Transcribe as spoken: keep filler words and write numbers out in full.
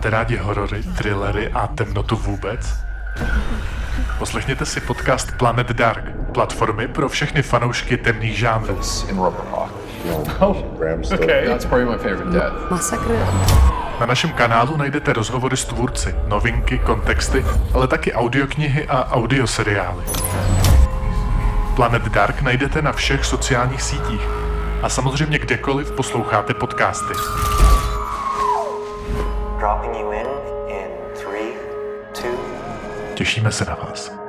Máte rádi horory, thrillery a temnotu vůbec? Poslechněte si podcast Planet Dark, platformy pro všechny fanoušky temných žánrů. Na našem kanálu najdete rozhovory s tvůrci, novinky, kontexty, ale taky audioknihy a audioseriály. Planet Dark najdete na všech sociálních sítích a samozřejmě kdekoliv posloucháte podcasty. Těšíme se na vás.